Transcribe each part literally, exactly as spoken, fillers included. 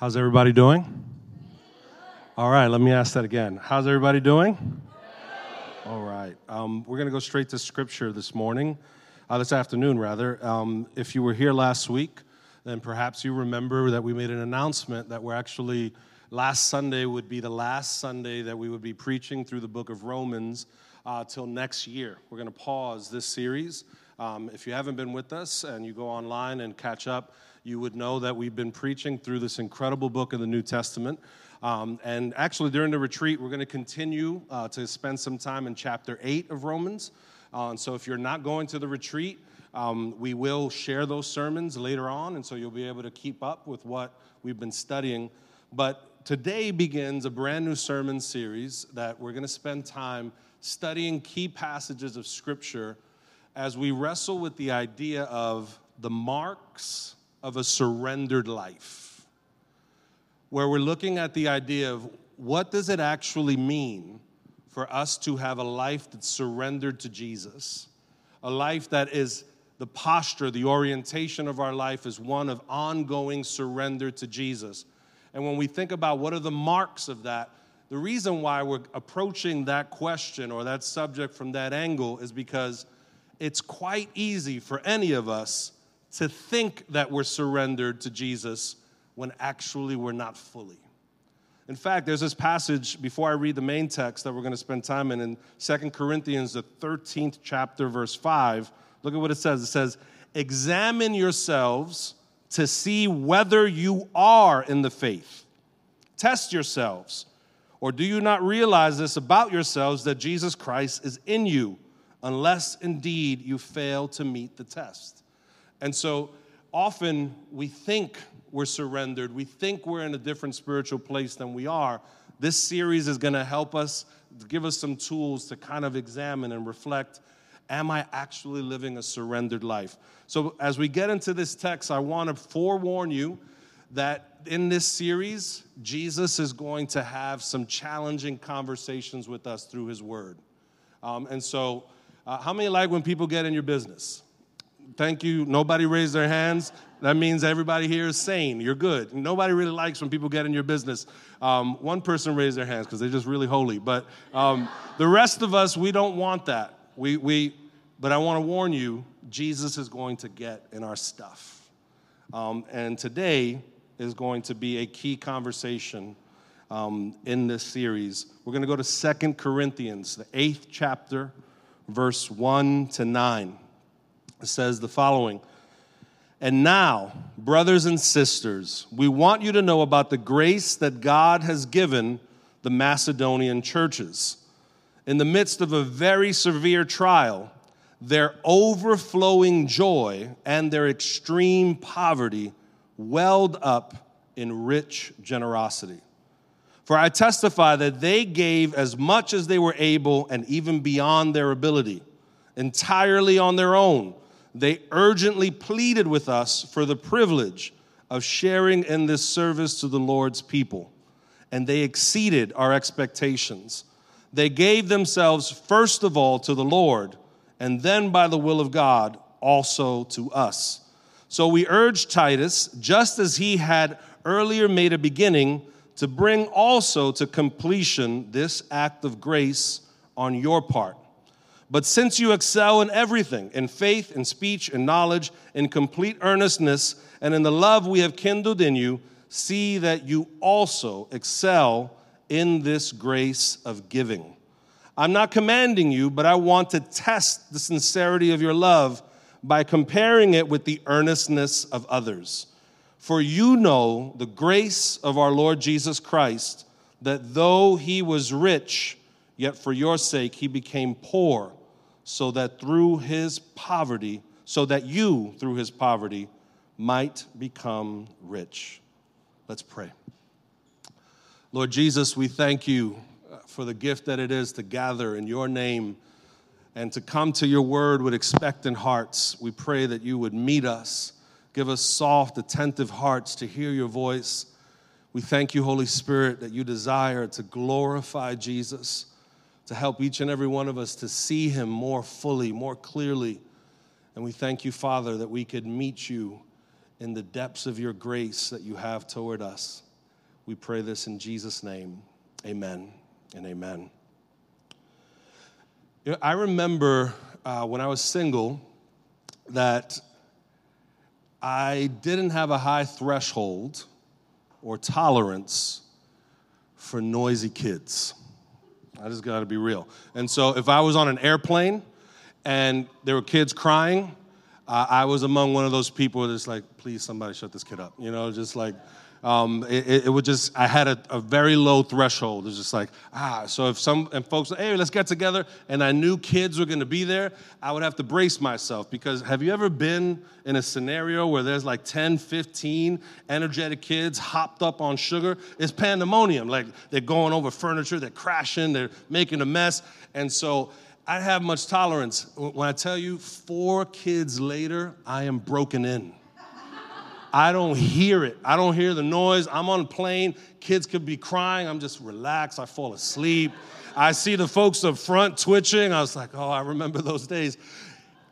How's everybody doing? All right, let me ask that again. How's everybody doing? All right. Um, we're going to go straight to Scripture this morning, uh, this afternoon, rather. Um, if you were here last week, then perhaps you remember that we made an announcement that we're actually, last Sunday would be the last Sunday that we would be preaching through the book of Romans uh, till next year. We're going to pause this series. Um, if you haven't been with us and you go online and catch up, you would know that we've been preaching through this incredible book of the New Testament. Um, and actually, during the retreat, we're going to continue uh, to spend some time in chapter eight of Romans. Uh, and so if you're not going to the retreat, um, we will share those sermons later on. And so you'll be able to keep up with what we've been studying. But today begins a brand new sermon series that we're going to spend time studying key passages of Scripture as we wrestle with the idea of the marks of a surrendered life, where we're looking at the idea of what does it actually mean for us to have a life that's surrendered to Jesus, a life that is the posture, the orientation of our life is one of ongoing surrender to Jesus. And when we think about what are the marks of that, the reason why we're approaching that question or that subject from that angle is because it's quite easy for any of us to think that we're surrendered to Jesus when actually we're not fully. In fact, there's this passage, before I read the main text that we're going to spend time in, in Second Corinthians, the thirteenth chapter, verse five. Look at what it says. It says, "Examine yourselves to see whether you are in the faith. Test yourselves, or do you not realize this about yourselves, that Jesus Christ is in you, unless indeed you fail to meet the test." And so often we think we're surrendered. We think we're in a different spiritual place than we are. This series is going to help us, give us some tools to kind of examine and reflect, am I actually living a surrendered life? So as we get into this text, I want to forewarn you that in this series, Jesus is going to have some challenging conversations with us through his word. Um, and so uh, how many like when people get in your business? Thank you. Nobody raised their hands. That means everybody here is sane. You're good. Nobody really likes when people get in your business. Um, one person raised their hands because they're just really holy. But um, the rest of us, we don't want that. We, we. But I want to warn you, Jesus is going to get in our stuff. Um, and today is going to be a key conversation um, in this series. We're going to go to Second Corinthians, the eighth chapter, verse one to nine. It says the following, "And now, brothers and sisters, we want you to know about the grace that God has given the Macedonian churches. In the midst of a very severe trial, their overflowing joy and their extreme poverty welled up in rich generosity. For I testify that they gave as much as they were able and even beyond their ability, entirely on their own. They urgently pleaded with us for the privilege of sharing in this service to the Lord's people, and they exceeded our expectations. They gave themselves first of all to the Lord, and then by the will of God also to us. So we urge Titus, just as he had earlier made a beginning, to bring also to completion this act of grace on your part. But since you excel in everything, in faith, in speech, in knowledge, in complete earnestness, and in the love we have kindled in you, see that you also excel in this grace of giving. I'm not commanding you, but I want to test the sincerity of your love by comparing it with the earnestness of others. For you know the grace of our Lord Jesus Christ, that though he was rich, yet for your sake he became poor, so that through his poverty, so that you, through his poverty, might become rich." Let's pray. Lord Jesus, we thank you for the gift that it is to gather in your name and to come to your word with expectant hearts. We pray that you would meet us, give us soft, attentive hearts to hear your voice. We thank you, Holy Spirit, that you desire to glorify Jesus, to help each and every one of us to see him more fully, more clearly. And we thank you, Father, that we could meet you in the depths of your grace that you have toward us. We pray this in Jesus' name. Amen and amen. You know, I remember uh, when I was single that I didn't have a high threshold or tolerance for noisy kids. I just got to be real. And so if I was on an airplane and there were kids crying, uh, I was among one of those people that's like, please, somebody shut this kid up. You know, just like, um, it, it would just, I had a, a very low threshold. It was just like, ah, so if some, and folks, hey, let's get together, and I knew kids were going to be there, I would have to brace myself. Because have you ever been in a scenario where there's like ten, fifteen energetic kids hopped up on sugar? It's pandemonium. Like, they're going over furniture, they're crashing, they're making a mess. And so I didn't have much tolerance. When I tell you, four kids later, I am broken in. I don't hear it. I don't hear the noise. I'm on a plane. Kids could be crying. I'm just relaxed. I fall asleep. I see the folks up front twitching. I was like, oh, I remember those days.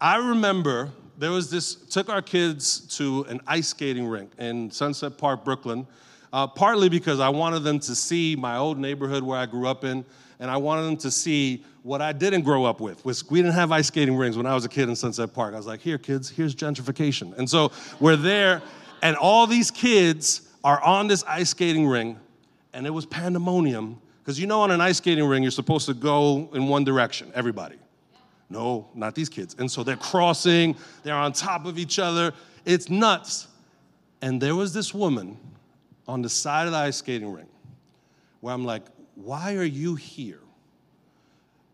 I remember there was this, took our kids to an ice skating rink in Sunset Park, Brooklyn, uh, partly because I wanted them to see my old neighborhood where I grew up in, and I wanted them to see what I didn't grow up with, was we didn't have ice skating rinks when I was a kid in Sunset Park. I was like, here, kids, here's gentrification. And so we're there. And all these kids are on this ice skating ring, and it was pandemonium. Because you know on an ice skating ring, you're supposed to go in one direction, everybody. No, not these kids. And so they're crossing, they're on top of each other. It's nuts. And there was this woman on the side of the ice skating ring where I'm like, why are you here?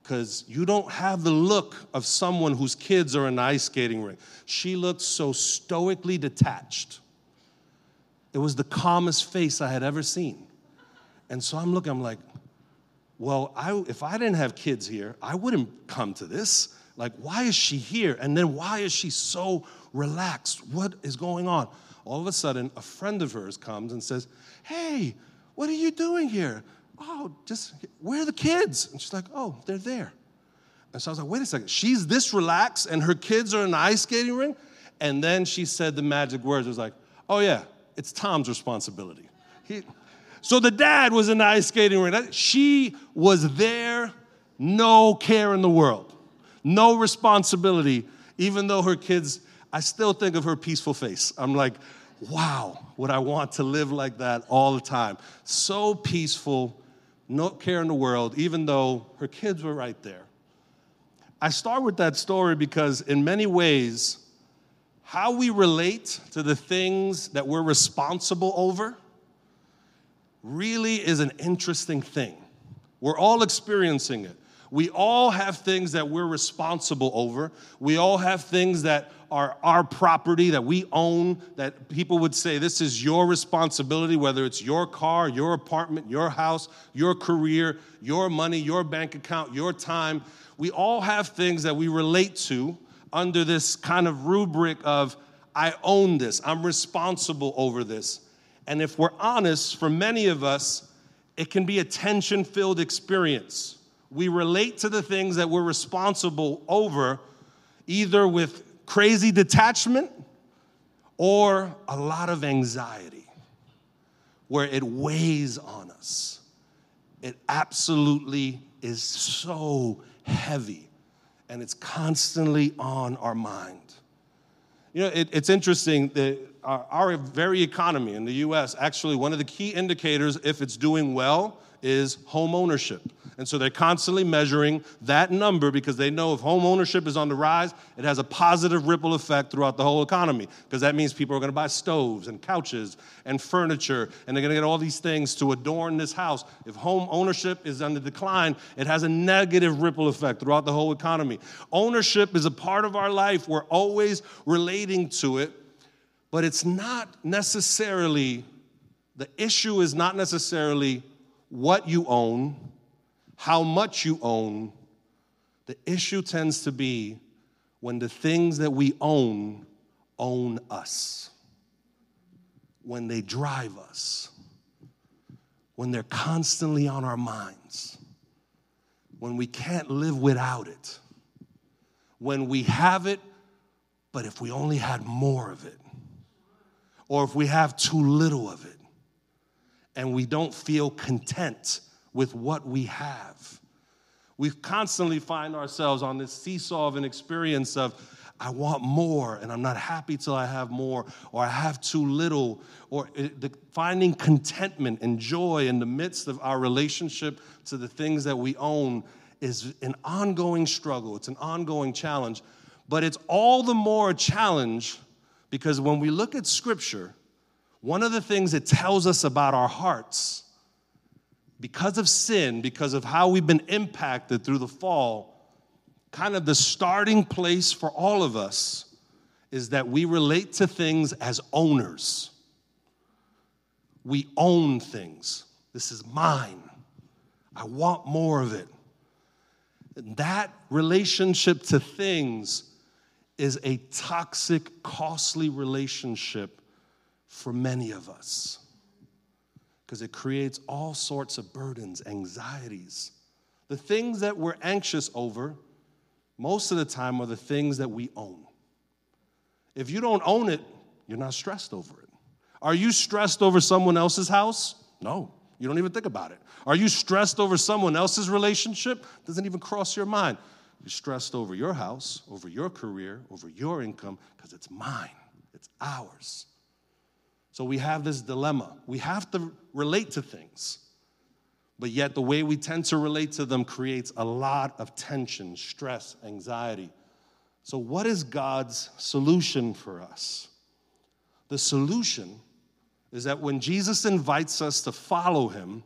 Because you don't have the look of someone whose kids are in the ice skating ring. She looked so stoically detached. It was the calmest face I had ever seen. And so I'm looking, I'm like, well, I, if I didn't have kids here, I wouldn't come to this. Like, why is she here? And then why is she so relaxed? What is going on? All of a sudden, a friend of hers comes and says, hey, what are you doing here? Oh, just, where are the kids? And she's like, oh, they're there. And so I was like, wait a second. She's this relaxed, and her kids are in the ice skating ring? And then she said the magic words. It was like, oh, yeah. It's Tom's responsibility. He, so the dad was in the ice skating rink. She was there, no care in the world, no responsibility, even though her kids, I still think of her peaceful face. I'm like, wow, would I want to live like that all the time? So peaceful, no care in the world, even though her kids were right there. I start with that story because in many ways, how we relate to the things that we're responsible over really is an interesting thing. We're all experiencing it. We all have things that we're responsible over. We all have things that are our property, that we own, that people would say, this is your responsibility, whether it's your car, your apartment, your house, your career, your money, your bank account, your time. We all have things that we relate to under this kind of rubric of, I own this, I'm responsible over this. And if we're honest, for many of us, it can be a tension-filled experience. We relate to the things that we're responsible over either with crazy detachment or a lot of anxiety, where it weighs on us. It absolutely is so heavy. And it's constantly on our mind. You know, it, it's interesting that our, our very economy in the U S, actually one of the key indicators if it's doing well is home ownership. And so they're constantly measuring that number because they know if home ownership is on the rise, it has a positive ripple effect throughout the whole economy because that means people are going to buy stoves and couches and furniture, and they're going to get all these things to adorn this house. If home ownership is on the decline, it has a negative ripple effect throughout the whole economy. Ownership is a part of our life. We're always relating to it, but it's not necessarily, the issue is not necessarily what you own, how much you own. The issue tends to be when the things that we own own us, when they drive us, when they're constantly on our minds, when we can't live without it, when we have it, but if we only had more of it, or if we have too little of it. and we don't feel content with what we have. We constantly find ourselves on this seesaw of an experience of, I want more, and I'm not happy till I have more, or I have too little, or the, finding contentment and joy in the midst of our relationship to the things that we own is an ongoing struggle. It's an ongoing challenge, but it's all the more a challenge because when we look at Scripture, one of the things it tells us about our hearts, because of sin, because of how we've been impacted through the fall, kind of the starting place for all of us is that we relate to things as owners. We own things. This is mine. I want more of it. And that relationship to things is a toxic, costly relationship for many of us because it creates all sorts of burdens, anxieties. The things that we're anxious over most of the time are the things that we own. If you don't own it, you're not stressed over it. Are you stressed over someone else's house? No, you don't even think about it. Are you stressed over someone else's relationship? Doesn't even cross your mind. You're stressed over your house, over your career, over your income, because it's mine, it's ours. So we have this dilemma. We have to relate to things. But yet the way we tend to relate to them creates a lot of tension, stress, anxiety. So what is God's solution for us? The solution is that when Jesus invites us to follow him,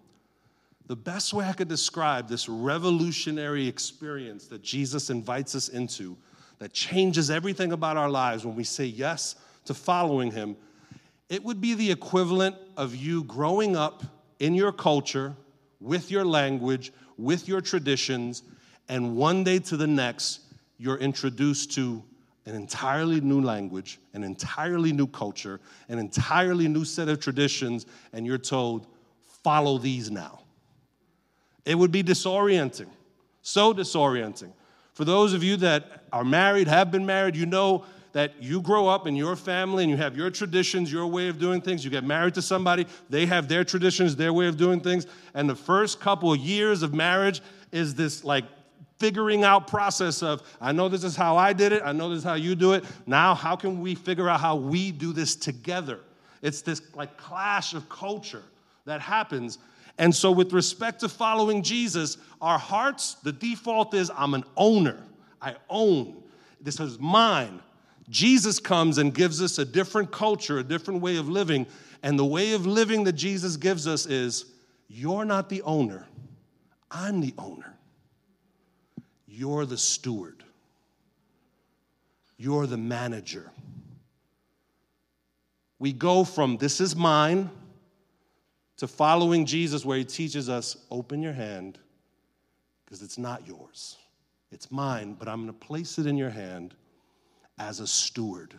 the best way I could describe this revolutionary experience that Jesus invites us into that changes everything about our lives when we say yes to following him, it would be the equivalent of you growing up in your culture, with your language, with your traditions, and one day to the next, you're introduced to an entirely new language, an entirely new culture, an entirely new set of traditions, and you're told, follow these now. It would be disorienting, so disorienting. For those of you that are married, have been married, you know that you grow up in your family and you have your traditions, your way of doing things. You get married to somebody, they have their traditions, their way of doing things. And the first couple of years of marriage is this like figuring out process of, I know this is how I did it, I know this is how you do it. Now how can we figure out how we do this together? It's this like clash of culture that happens. And so with respect to following Jesus, our hearts, the default is I'm an owner. I own. This is mine. Jesus comes and gives us a different culture, a different way of living, and the way of living that Jesus gives us is, you're not the owner, I'm the owner. You're the steward. You're the manager. We go from this is mine to following Jesus where he teaches us, open your hand, because it's not yours. It's mine, but I'm going to place it in your hand as a steward.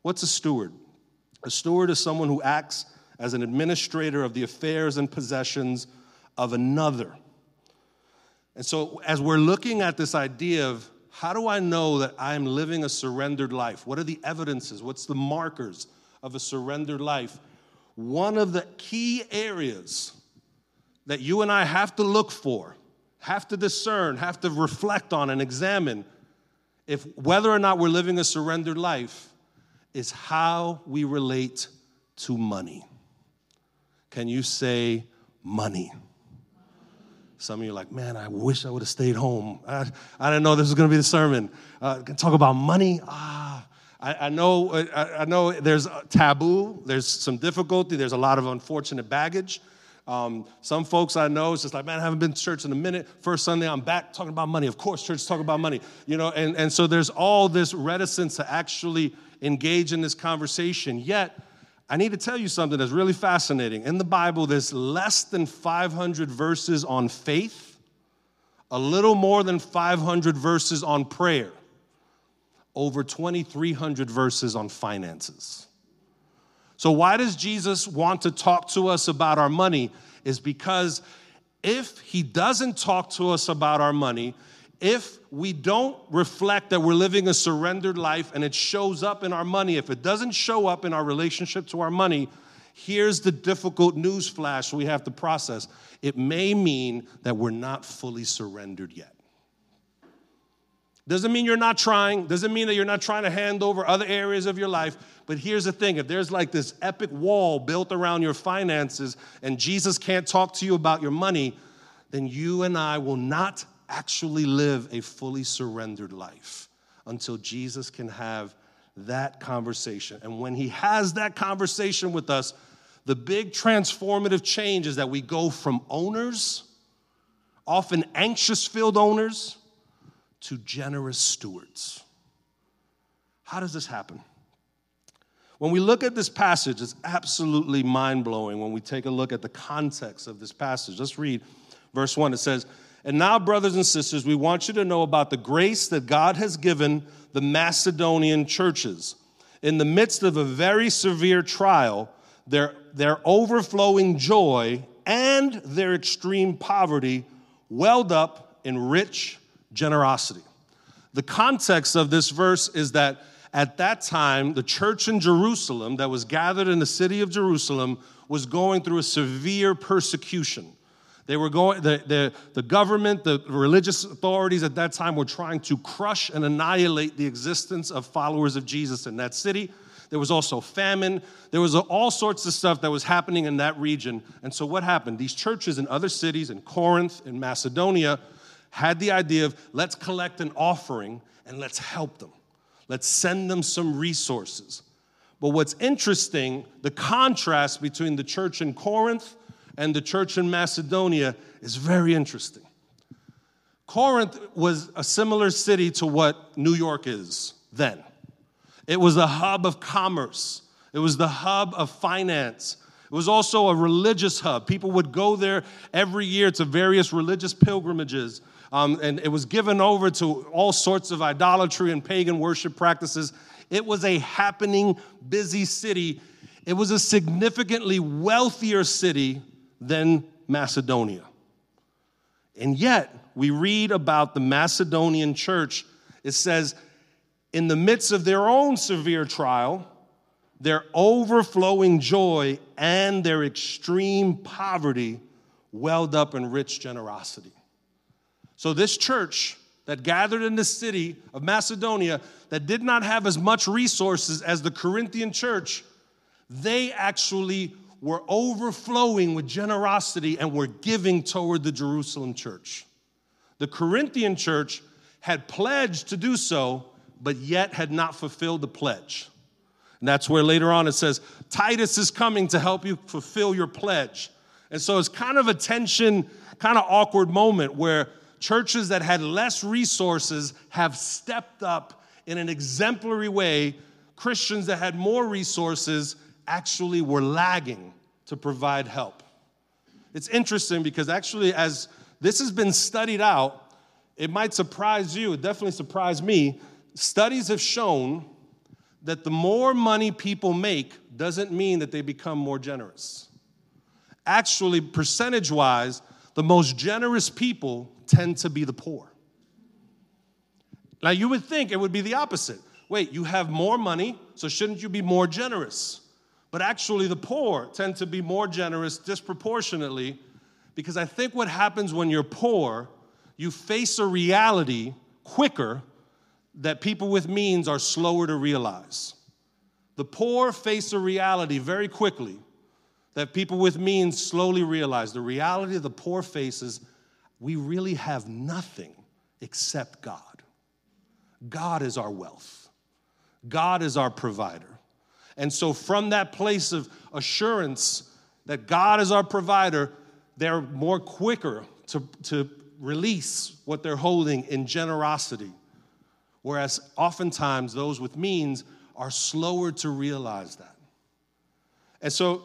What's a steward? A steward is someone who acts as an administrator of the affairs and possessions of another. And so as we're looking at this idea of how do I know that I'm living a surrendered life? What are the evidences? What's the markers of a surrendered life? One of the key areas that you and I have to look for, have to discern, have to reflect on and examine if whether or not we're living a surrendered life is how we relate to money. Can you say money? Some of you are like, man, I wish I would have stayed home. I, I didn't know this was going to be the sermon. Uh, talk about money. Ah, I, I know. I, I know. There's a taboo. There's some difficulty. There's a lot of unfortunate baggage. Um, some folks I know, it's just like, man, I haven't been to church in a minute. First Sunday, I'm back talking about money. Of course, church is talking about money, you know, and, and so there's all this reticence to actually engage in this conversation. Yet, I need to tell you something that's really fascinating. In the Bible, there's less than five hundred verses on faith, a little more than five hundred verses on prayer, over twenty-three hundred verses on finances. So why does Jesus want to talk to us about our money? Is because if he doesn't talk to us about our money, if we don't reflect that we're living a surrendered life and it shows up in our money, if it doesn't show up in our relationship to our money, Here's the difficult news flash we have to process. It may mean that we're not fully surrendered yet. Doesn't mean you're not trying. Doesn't mean that you're not trying to hand over other areas of your life. But here's the thing. If there's like this epic wall built around your finances and Jesus can't talk to you about your money, then you and I will not actually live a fully surrendered life until Jesus can have that conversation. And when he has that conversation with us, the big transformative change is that we go from owners, often anxious-filled owners, to generous stewards. How does this happen? When we look at this passage, it's absolutely mind-blowing when we take a look at the context of this passage. Let's read verse one. It says, "And now, brothers and sisters, we want you to know about the grace that God has given the Macedonian churches. In the midst of a very severe trial, their, their overflowing joy and their extreme poverty welled up in rich generosity." The context of this verse is that at that time, the church in Jerusalem that was gathered in the city of Jerusalem was going through a severe persecution. They were going, the, the, the government, the religious authorities at that time were trying to crush and annihilate the existence of followers of Jesus in that city. There was also famine. There was all sorts of stuff that was happening in that region. And so what happened? These churches in other cities, in Corinth, in Macedonia, had the idea of let's collect an offering and let's help them. Let's send them some resources. But what's interesting, the contrast between the church in Corinth and the church in Macedonia is very interesting. Corinth was a similar city to what New York is then. It was the hub of commerce. It was the hub of finance. It was also a religious hub. People would go there every year to various religious pilgrimages. Um, and it was given over to all sorts of idolatry and pagan worship practices. It was a happening, busy city. It was a significantly wealthier city than Macedonia. And yet, we read about the Macedonian church. It says, in the midst of their own severe trial, their overflowing joy and their extreme poverty welled up in rich generosity. So this church that gathered in the city of Macedonia that did not have as much resources as the Corinthian church, they actually were overflowing with generosity and were giving toward the Jerusalem church. The Corinthian church had pledged to do so, but yet had not fulfilled the pledge. And that's where later on it says, Titus is coming to help you fulfill your pledge. And so it's kind of a tension, kind of awkward moment where churches that had less resources have stepped up in an exemplary way. Christians that had more resources actually were lagging to provide help. It's interesting because actually as this has been studied out, it might surprise you, it definitely surprised me. Studies have shown that the more money people make doesn't mean that they become more generous. Actually, percentage-wise, the most generous people tend to be the poor. Now, you would think it would be the opposite. Wait, you have more money, so shouldn't you be more generous? But actually, the poor tend to be more generous disproportionately because I think what happens when you're poor, you face a reality quicker that people with means are slower to realize. The poor face a reality very quickly that people with means slowly realize. The reality of the poor faces, we really have nothing except God. God is our wealth. God is our provider. And so from that place of assurance that God is our provider, they're more quicker to, to release what they're holding in generosity. Whereas oftentimes those with means are slower to realize that. And so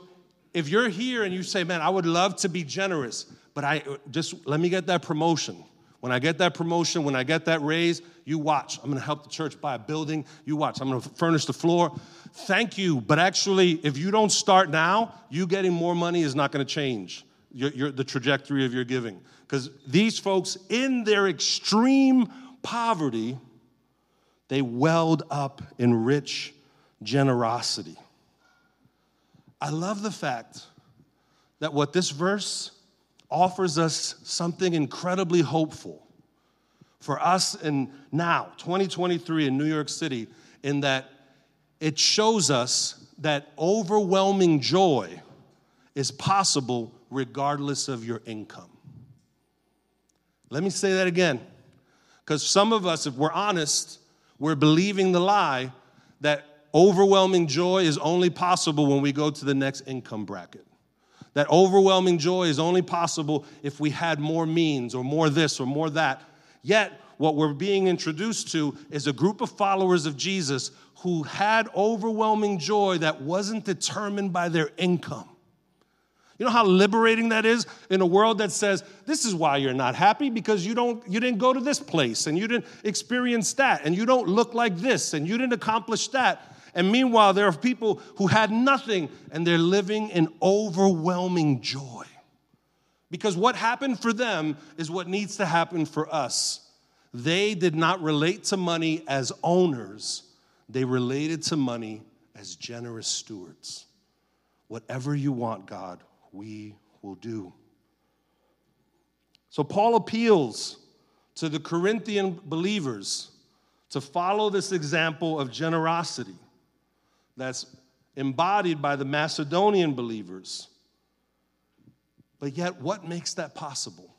if you're here and you say, man, I would love to be generous, but I just let me get that promotion. When I get that promotion, when I get that raise, you watch. I'm going to help the church buy a building. You watch. I'm going to furnish the floor. Thank you. But actually, if you don't start now, you getting more money is not going to change your, your, the trajectory of your giving. Because these folks, in their extreme poverty, they welled up in rich generosity. I love the fact that what this verse offers us something incredibly hopeful for us in now, twenty twenty-three in New York City, in that it shows us that overwhelming joy is possible regardless of your income. Let me say that again, because some of us, if we're honest, we're believing the lie that overwhelming joy is only possible when we go to the next income bracket. That overwhelming joy is only possible if we had more means or more this or more that. Yet, what we're being introduced to is a group of followers of Jesus who had overwhelming joy that wasn't determined by their income. You know how liberating that is in a world that says, this is why you're not happy, because you don't, you didn't go to this place, and you didn't experience that, and you don't look like this, and you didn't accomplish that. And meanwhile, there are people who had nothing, and they're living in overwhelming joy. Because what happened for them is what needs to happen for us. They did not relate to money as owners. They related to money as generous stewards. Whatever you want, God, we will do. So Paul appeals to the Corinthian believers to follow this example of generosity that's embodied by the Macedonian believers. But yet, what makes that possible?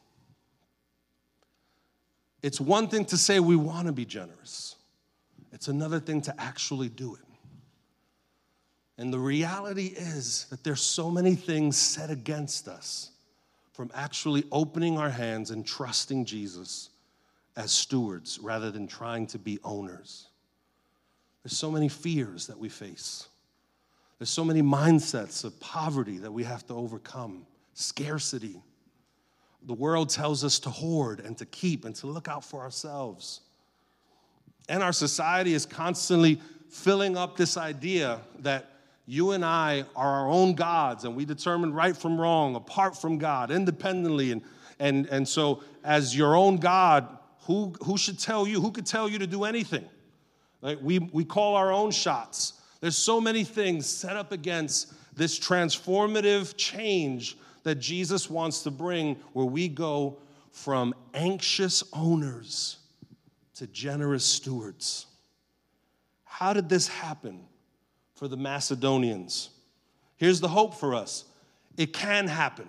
It's one thing to say we want to be generous. It's another thing to actually do it. And the reality is that there's so many things set against us from actually opening our hands and trusting Jesus as stewards rather than trying to be owners. There's so many fears that we face. There's so many mindsets of poverty that we have to overcome, scarcity. The world tells us to hoard and to keep and to look out for ourselves. And our society is constantly filling up this idea that you and I are our own gods, and we determine right from wrong, apart from God, independently. And and and so as your own God, who who should tell you, who could tell you to do anything? Like we, we call our own shots. There's so many things set up against this transformative change that Jesus wants to bring, where we go from anxious owners to generous stewards. How did this happen for the Macedonians? Here's the hope for us. It can happen.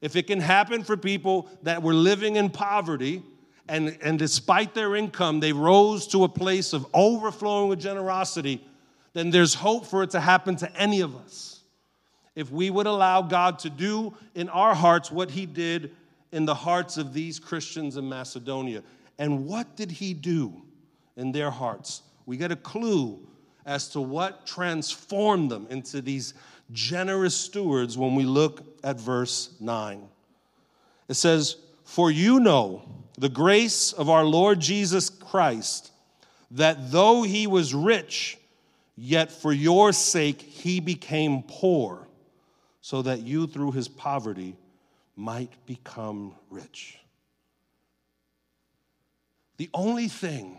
If it can happen for people that were living in poverty, and, and despite their income, they rose to a place of overflowing with generosity, then there's hope for it to happen to any of us. If we would allow God to do in our hearts what he did in the hearts of these Christians in Macedonia. And what did he do in their hearts? We get a clue as to what transformed them into these generous stewards when we look at verse nine. It says, "For you know the grace of our Lord Jesus Christ, that though he was rich, yet for your sake he became poor, so that you through his poverty might become rich." The only thing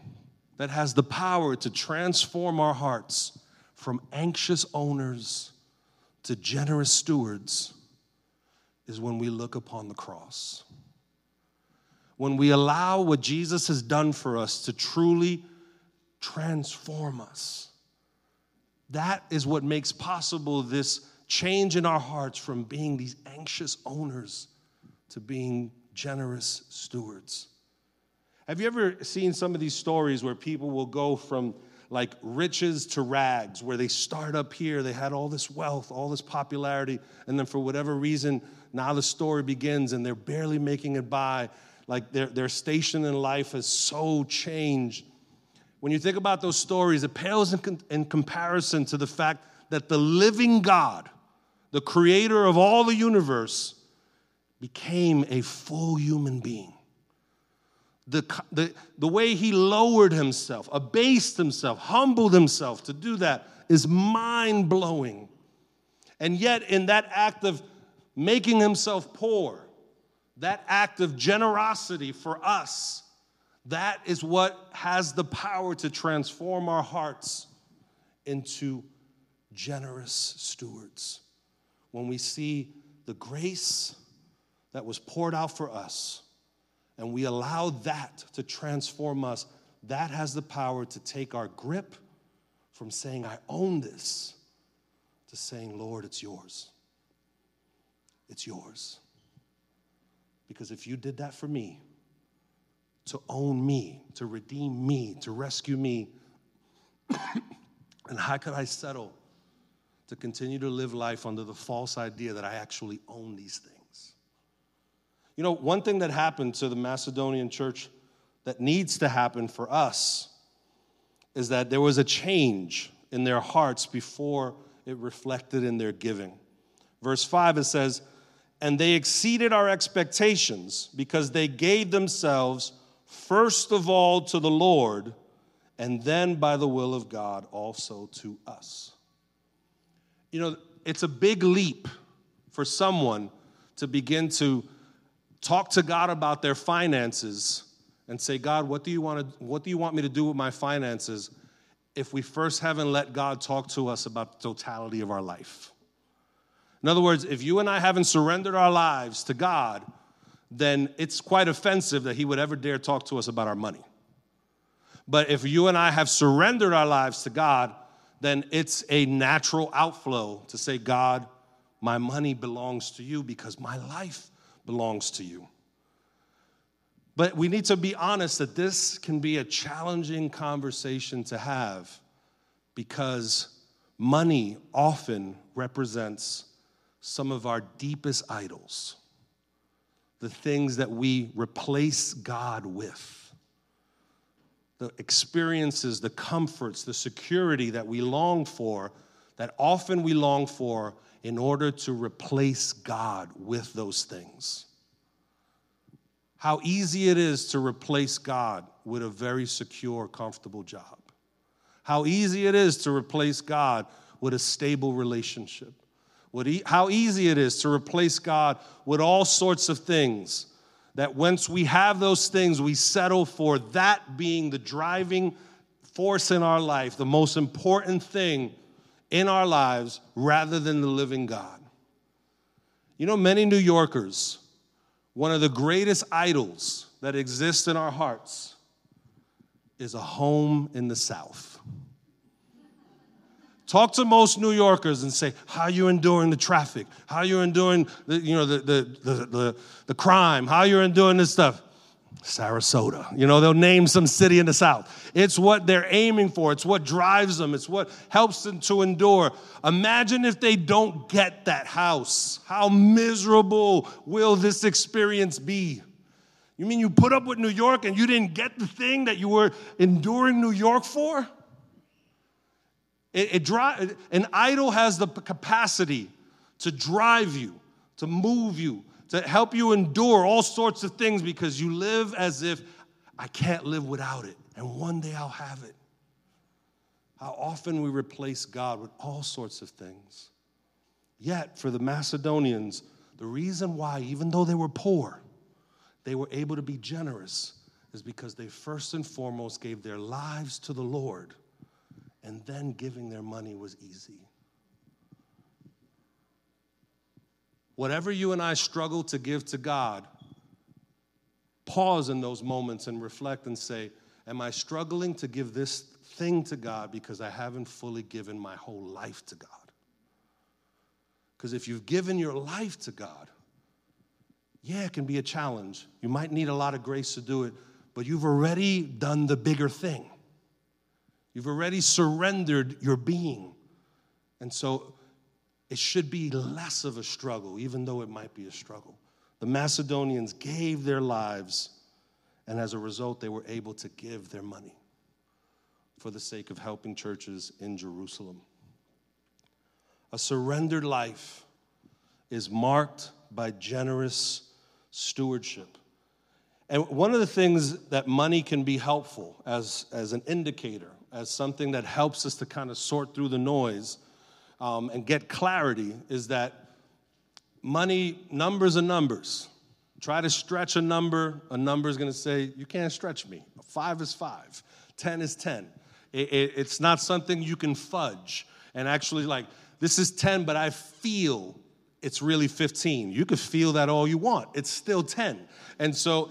that has the power to transform our hearts from anxious owners to generous stewards is when we look upon the cross. When we allow what Jesus has done for us to truly transform us. That is what makes possible this change in our hearts from being these anxious owners to being generous stewards. Have you ever seen some of these stories where people will go from like riches to rags, where they start up here, they had all this wealth, all this popularity, and then for whatever reason, now the story begins and they're barely making it by. Like their, their station in life has so changed. When you think about those stories, it pales in, com- in comparison to the fact that the living God, the creator of all the universe, became a full human being. The, the, the way he lowered himself, abased himself, humbled himself to do that is mind-blowing. And yet in that act of making himself poor, that act of generosity for us, that is what has the power to transform our hearts into generous stewards. When we see the grace that was poured out for us, and we allow that to transform us, that has the power to take our grip from saying, I own this, to saying, Lord, it's yours. It's yours. Because if you did that for me, to own me, to redeem me, to rescue me, and how could I settle to continue to live life under the false idea that I actually own these things? You know, one thing that happened to the Macedonian church that needs to happen for us is that there was a change in their hearts before it reflected in their giving. Verse five, it says, and they exceeded our expectations because they gave themselves first of all to the Lord, and then by the will of God also to us. You know, it's a big leap for someone to begin to talk to God about their finances and say, God, what do you want to, what do you want me to do with my finances, if we first haven't let God talk to us about the totality of our life? In other words, if you and I haven't surrendered our lives to God, then it's quite offensive that he would ever dare talk to us about our money. But if you and I have surrendered our lives to God, then it's a natural outflow to say, God, my money belongs to you because my life belongs to you. But we need to be honest that this can be a challenging conversation to have, because money often represents some of our deepest idols, the things that we replace God with, the experiences, the comforts, the security that we long for, that often we long for in order to replace God with those things. How easy it is to replace God with a very secure, comfortable job. How easy it is to replace God with a stable relationship. What e- how easy it is to replace God with all sorts of things, that once we have those things, we settle for that being the driving force in our life, the most important thing in our lives, rather than the living God. You know, many New Yorkers, one of the greatest idols that exists in our hearts is a home in the South. Talk to most New Yorkers and say, how are you enduring the traffic? How are you enduring the, you know, the, the, the, the, the crime? How are you enduring this stuff? Sarasota. You know, they'll name some city in the South. It's what they're aiming for. It's what drives them. It's what helps them to endure. Imagine if they don't get that house. How miserable will this experience be? You mean you put up with New York and you didn't get the thing that you were enduring New York for? It, it dri- an idol has the capacity to drive you, to move you, to help you endure all sorts of things, because you live as if, I can't live without it, and one day I'll have it. How often we replace God with all sorts of things. Yet, for the Macedonians, the reason why, even though they were poor, they were able to be generous is because they first and foremost gave their lives to the Lord. And then giving their money was easy. Whatever you and I struggle to give to God, pause in those moments and reflect and say, am I struggling to give this thing to God because I haven't fully given my whole life to God? Because if you've given your life to God, yeah, it can be a challenge. You might need a lot of grace to do it, but you've already done the bigger thing. You've already surrendered your being. And so it should be less of a struggle, even though it might be a struggle. The Macedonians gave their lives, and as a result, they were able to give their money for the sake of helping churches in Jerusalem. A surrendered life is marked by generous stewardship. And one of the things that money can be helpful as, as an indicator, as something that helps us to kind of sort through the noise um, and get clarity, is that money, numbers are numbers. Try to stretch a number, a number is going to say, you can't stretch me. Five is five. Ten is ten. It, it, it's not something you can fudge. and actually like, this is ten, but I feel it's really fifteen. You could feel that all you want. It's still ten. And so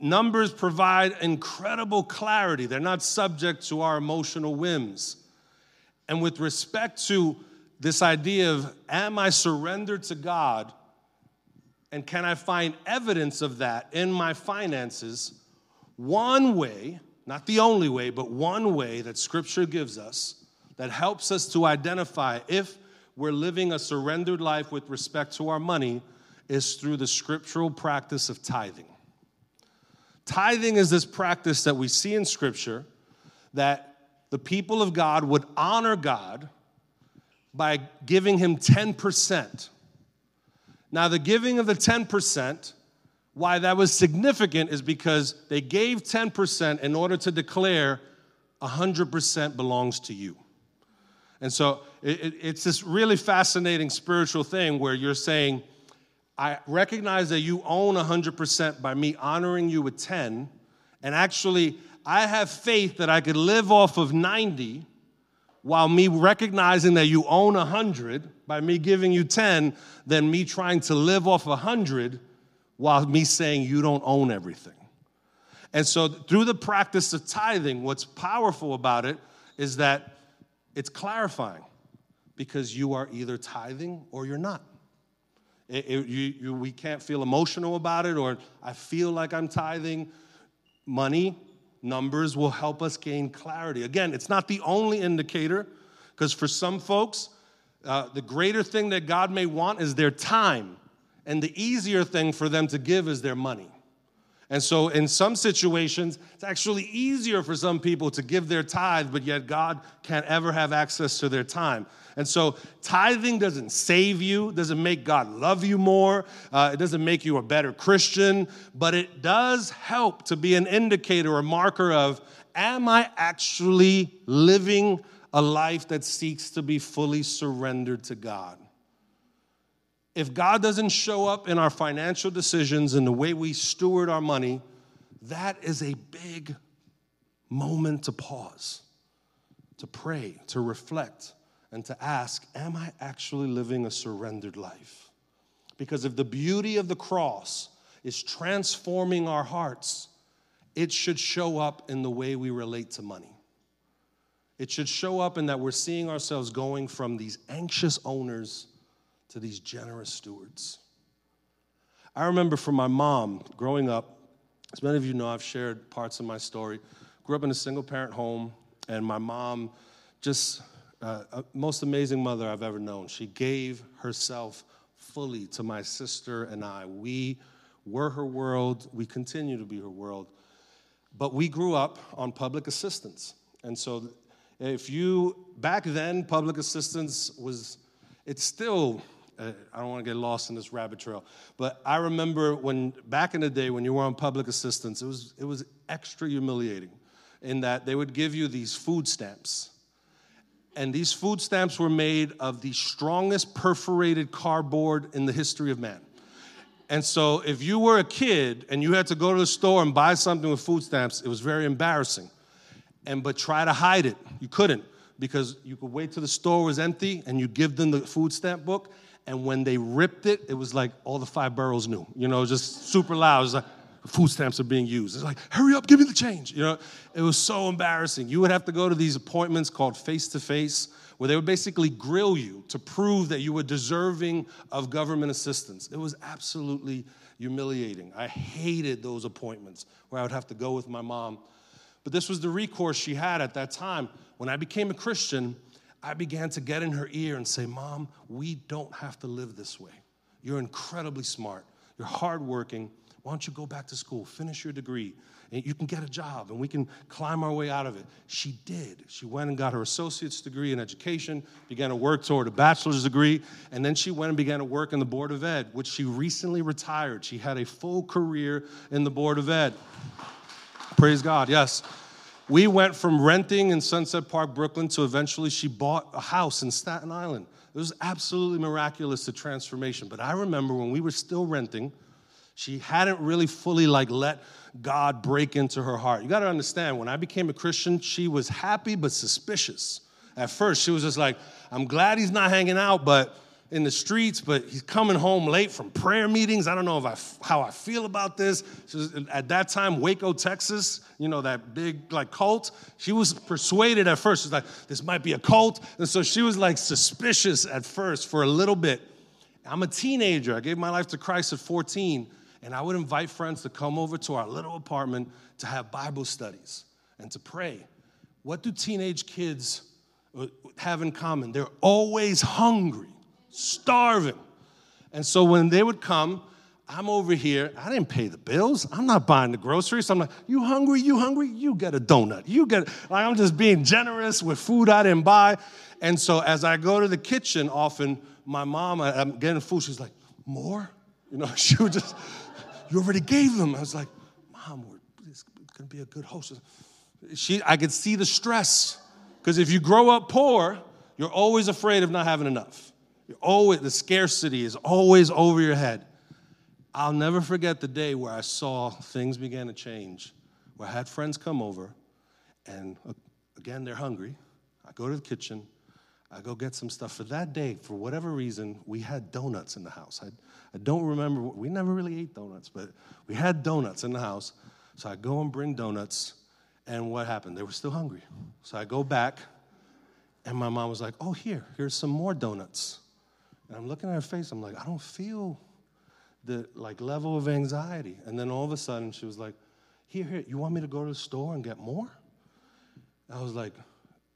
numbers provide incredible clarity. They're not subject to our emotional whims. And with respect to this idea of, am I surrendered to God? And can I find evidence of that in my finances? One way, not the only way, but one way that Scripture gives us that helps us to identify if we're living a surrendered life with respect to our money is through the scriptural practice of tithing. Tithing is this practice that we see in Scripture that the people of God would honor God by giving him ten percent. Now, the giving of the ten percent, why that was significant is because they gave ten percent in order to declare one hundred percent belongs to you. And so it, it, it's this really fascinating spiritual thing where you're saying, I recognize that you own one hundred percent by me honoring you with ten, and actually I have faith that I could live off of ninety while me recognizing that you own one hundred by me giving you ten than me trying to live off one hundred while me saying you don't own everything. And so through the practice of tithing, what's powerful about it is that it's clarifying because you are either tithing or you're not. It, it, you, you, we can't feel emotional about it or I feel like I'm tithing. Money, numbers will help us gain clarity. Again, it's not the only indicator because for some folks, uh, the greater thing that God may want is their time and the easier thing for them to give is their money. And so in some situations, it's actually easier for some people to give their tithe, but yet God can't ever have access to their time. And so tithing doesn't save you, doesn't make God love you more, uh, it doesn't make you a better Christian, but it does help to be an indicator or marker of, am I actually living a life that seeks to be fully surrendered to God? If God doesn't show up in our financial decisions and the way we steward our money, that is a big moment to pause, to pray, to reflect, and to ask, am I actually living a surrendered life? Because if the beauty of the cross is transforming our hearts, it should show up in the way we relate to money. It should show up in that we're seeing ourselves going from these anxious owners to these generous stewards. I remember from my mom growing up, as many of you know, I've shared parts of my story. Grew up in a single-parent home, and my mom, just uh, a most amazing mother I've ever known. She gave herself fully to my sister and I. We were her world. We continue to be her world. But we grew up on public assistance. And so if you, back then, public assistance was, it's still, I don't want to get lost in this rabbit trail, but I remember when back in the day when you were on public assistance, it was it was extra humiliating in that they would give you these food stamps. And these food stamps were made of the strongest perforated cardboard in the history of man. And so if you were a kid and you had to go to the store and buy something with food stamps, it was very embarrassing. And but try to hide it. You couldn't. Because you could wait till the store was empty and you give them the food stamp book, and when they ripped it, it was like all the five boroughs knew. You know, just super loud. It was like, food stamps are being used. It's like, hurry up, give me the change. You know, it was so embarrassing. You would have to go to these appointments called face-to-face where they would basically grill you to prove that you were deserving of government assistance. It was absolutely humiliating. I hated those appointments where I would have to go with my mom. But this was the recourse she had at that time. When I became a Christian, I began to get in her ear and say, Mom, we don't have to live this way. You're incredibly smart. You're hardworking. Why don't you go back to school, finish your degree, and you can get a job, and we can climb our way out of it. She did. She went and got her associate's degree in education, began to work toward a bachelor's degree, and then she went and began to work in the Board of Ed, which she recently retired. She had a full career in the Board of Ed. Praise God, yes. We went from renting in Sunset Park, Brooklyn, to eventually she bought a house in Staten Island. It was absolutely miraculous, the transformation. But I remember when we were still renting, she hadn't really fully like let God break into her heart. You got to understand, when I became a Christian, she was happy but suspicious. At first, she was just like, I'm glad he's not hanging out, but in the streets, but he's coming home late from prayer meetings. I don't know if I, how I feel about this. She was, at that time, Waco, Texas, you know, that big, like, cult. She was persuaded at first. She was like, this might be a cult. And so she was, like, suspicious at first for a little bit. I'm a teenager. I gave my life to Christ at fourteen, and I would invite friends to come over to our little apartment to have Bible studies and to pray. What do teenage kids have in common? They're always hungry. Starving. And so when they would come, I'm over here. I didn't pay the bills. I'm not buying the groceries. So I'm like, you hungry? You hungry? You get a donut. You get, like, I'm just being generous with food I didn't buy. And so as I go to the kitchen, often my mom, I'm getting food. She's like, more? You know, she would just, you already gave them. I was like, Mom, we're going to be a good host. She, I could see the stress. Because if you grow up poor, you're always afraid of not having enough. You're always, the scarcity is always over your head. I'll never forget the day where I saw things began to change, where I had friends come over, and again, they're hungry. I go to the kitchen. I go get some stuff. For that day, for whatever reason, we had donuts in the house. I, I don't remember. We never really ate donuts, but we had donuts in the house. So I go and bring donuts, and what happened? They were still hungry. So I go back, and my mom was like, oh, here, here's some more donuts. And I'm looking at her face. I'm like, I don't feel the, like, level of anxiety. And then all of a sudden, she was like, here, here, you want me to go to the store and get more? And I was like,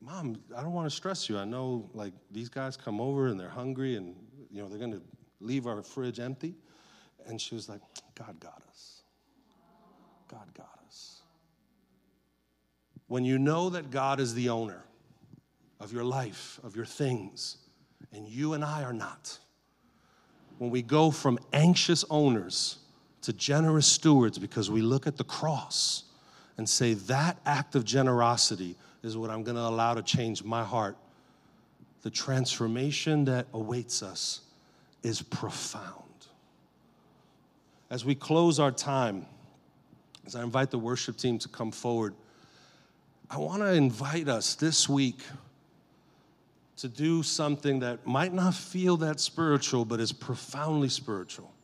Mom, I don't want to stress you. I know, like, these guys come over, and they're hungry, and, you know, they're going to leave our fridge empty. And she was like, God got us. God got us. When you know that God is the owner of your life, of your things, and you and I are not. When we go from anxious owners to generous stewards because we look at the cross and say, that act of generosity is what I'm going to allow to change my heart, the transformation that awaits us is profound. As we close our time, as I invite the worship team to come forward, I want to invite us this week to do something that might not feel that spiritual, but is profoundly spiritual.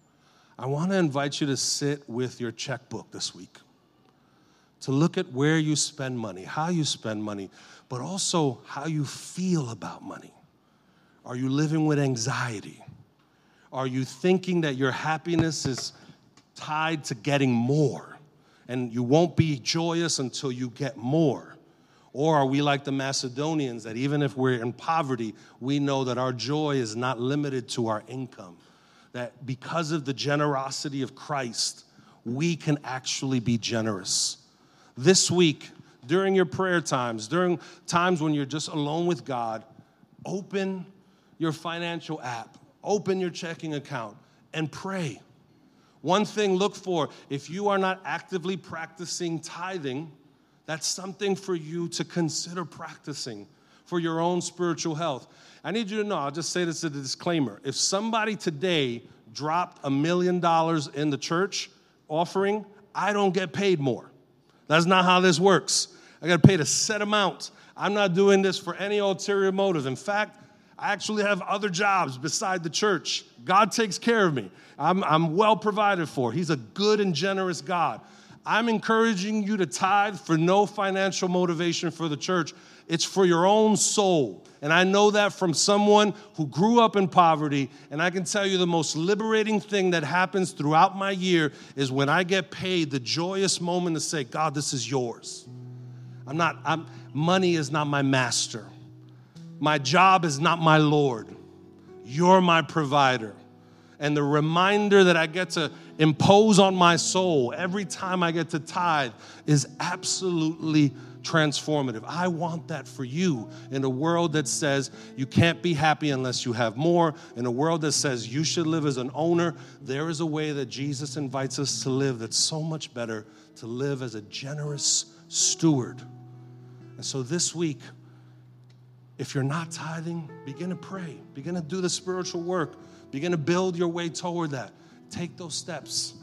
I want to invite you to sit with your checkbook this week, to look at where you spend money, how you spend money, but also how you feel about money. Are you living with anxiety? Are you thinking that your happiness is tied to getting more, and you won't be joyous until you get more? Or are we like the Macedonians that even if we're in poverty, we know that our joy is not limited to our income, that because of the generosity of Christ, we can actually be generous. This week, during your prayer times, during times when you're just alone with God, open your financial app, open your checking account, and pray. One thing look for, if you are not actively practicing tithing, that's something for you to consider practicing for your own spiritual health. I need you to know, I'll just say this as a disclaimer. If somebody today dropped a million dollars in the church offering, I don't get paid more. That's not how this works. I got paid a set amount. I'm not doing this for any ulterior motive. In fact, I actually have other jobs beside the church. God takes care of me. I'm, I'm well provided for. He's a good and generous God. I'm encouraging you to tithe for no financial motivation for the church. It's for your own soul. And I know that from someone who grew up in poverty, and I can tell you the most liberating thing that happens throughout my year is when I get paid, the joyous moment to say, God, this is yours. I'm not, I'm, money is not my master. My job is not my Lord. You're my provider. And the reminder that I get to impose on my soul every time I get to tithe is absolutely transformative. I want that for you in a world that says you can't be happy unless you have more, in a world that says you should live as an owner. There is a way that Jesus invites us to live that's so much better, to live as a generous steward. And so this week, if you're not tithing, begin to pray. Begin to do the spiritual work. Begin to build your way toward that. Take those steps.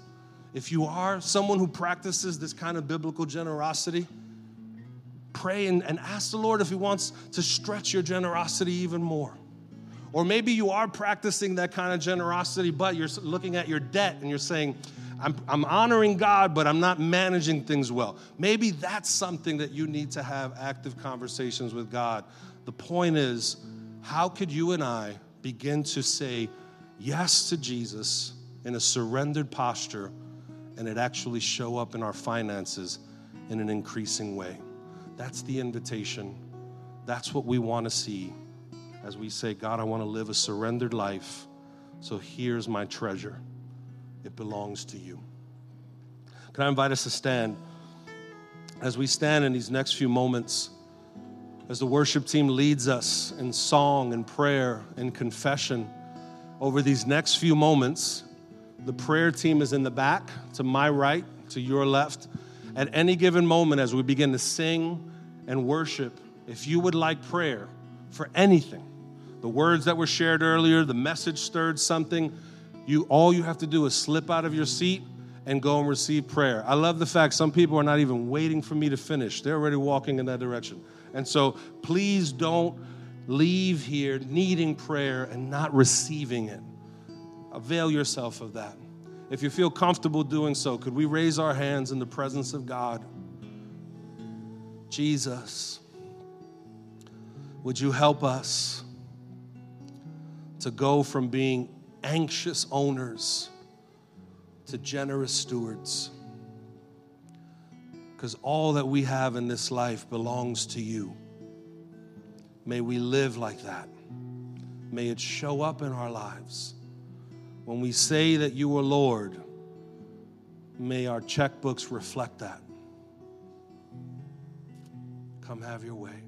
If you are someone who practices this kind of biblical generosity, pray and, and ask the Lord if he wants to stretch your generosity even more. Or maybe you are practicing that kind of generosity, but you're looking at your debt and you're saying, I'm, I'm honoring God, but I'm not managing things well. Maybe that's something that you need to have active conversations with God. The point is, how could you and I begin to say yes to Jesus in a surrendered posture, and it actually show up in our finances in an increasing way? That's the invitation. That's what we want to see as we say, God, I want to live a surrendered life, so here's my treasure. It belongs to you. Can I invite us to stand? As we stand in these next few moments, as the worship team leads us in song and prayer and confession, over these next few moments, the prayer team is in the back, to my right, to your left. At any given moment, as we begin to sing and worship, if you would like prayer for anything, the words that were shared earlier, the message stirred something, you all you have to do is slip out of your seat and go and receive prayer. I love the fact some people are not even waiting for me to finish. They're already walking in that direction. And so please don't leave here needing prayer and not receiving it. Avail yourself of that. If you feel comfortable doing so, could we raise our hands in the presence of God? Jesus, would you help us to go from being anxious owners to generous stewards? Because all that we have in this life belongs to you. May we live like that. May it show up in our lives. When we say that you are Lord, may our checkbooks reflect that. Come have your way.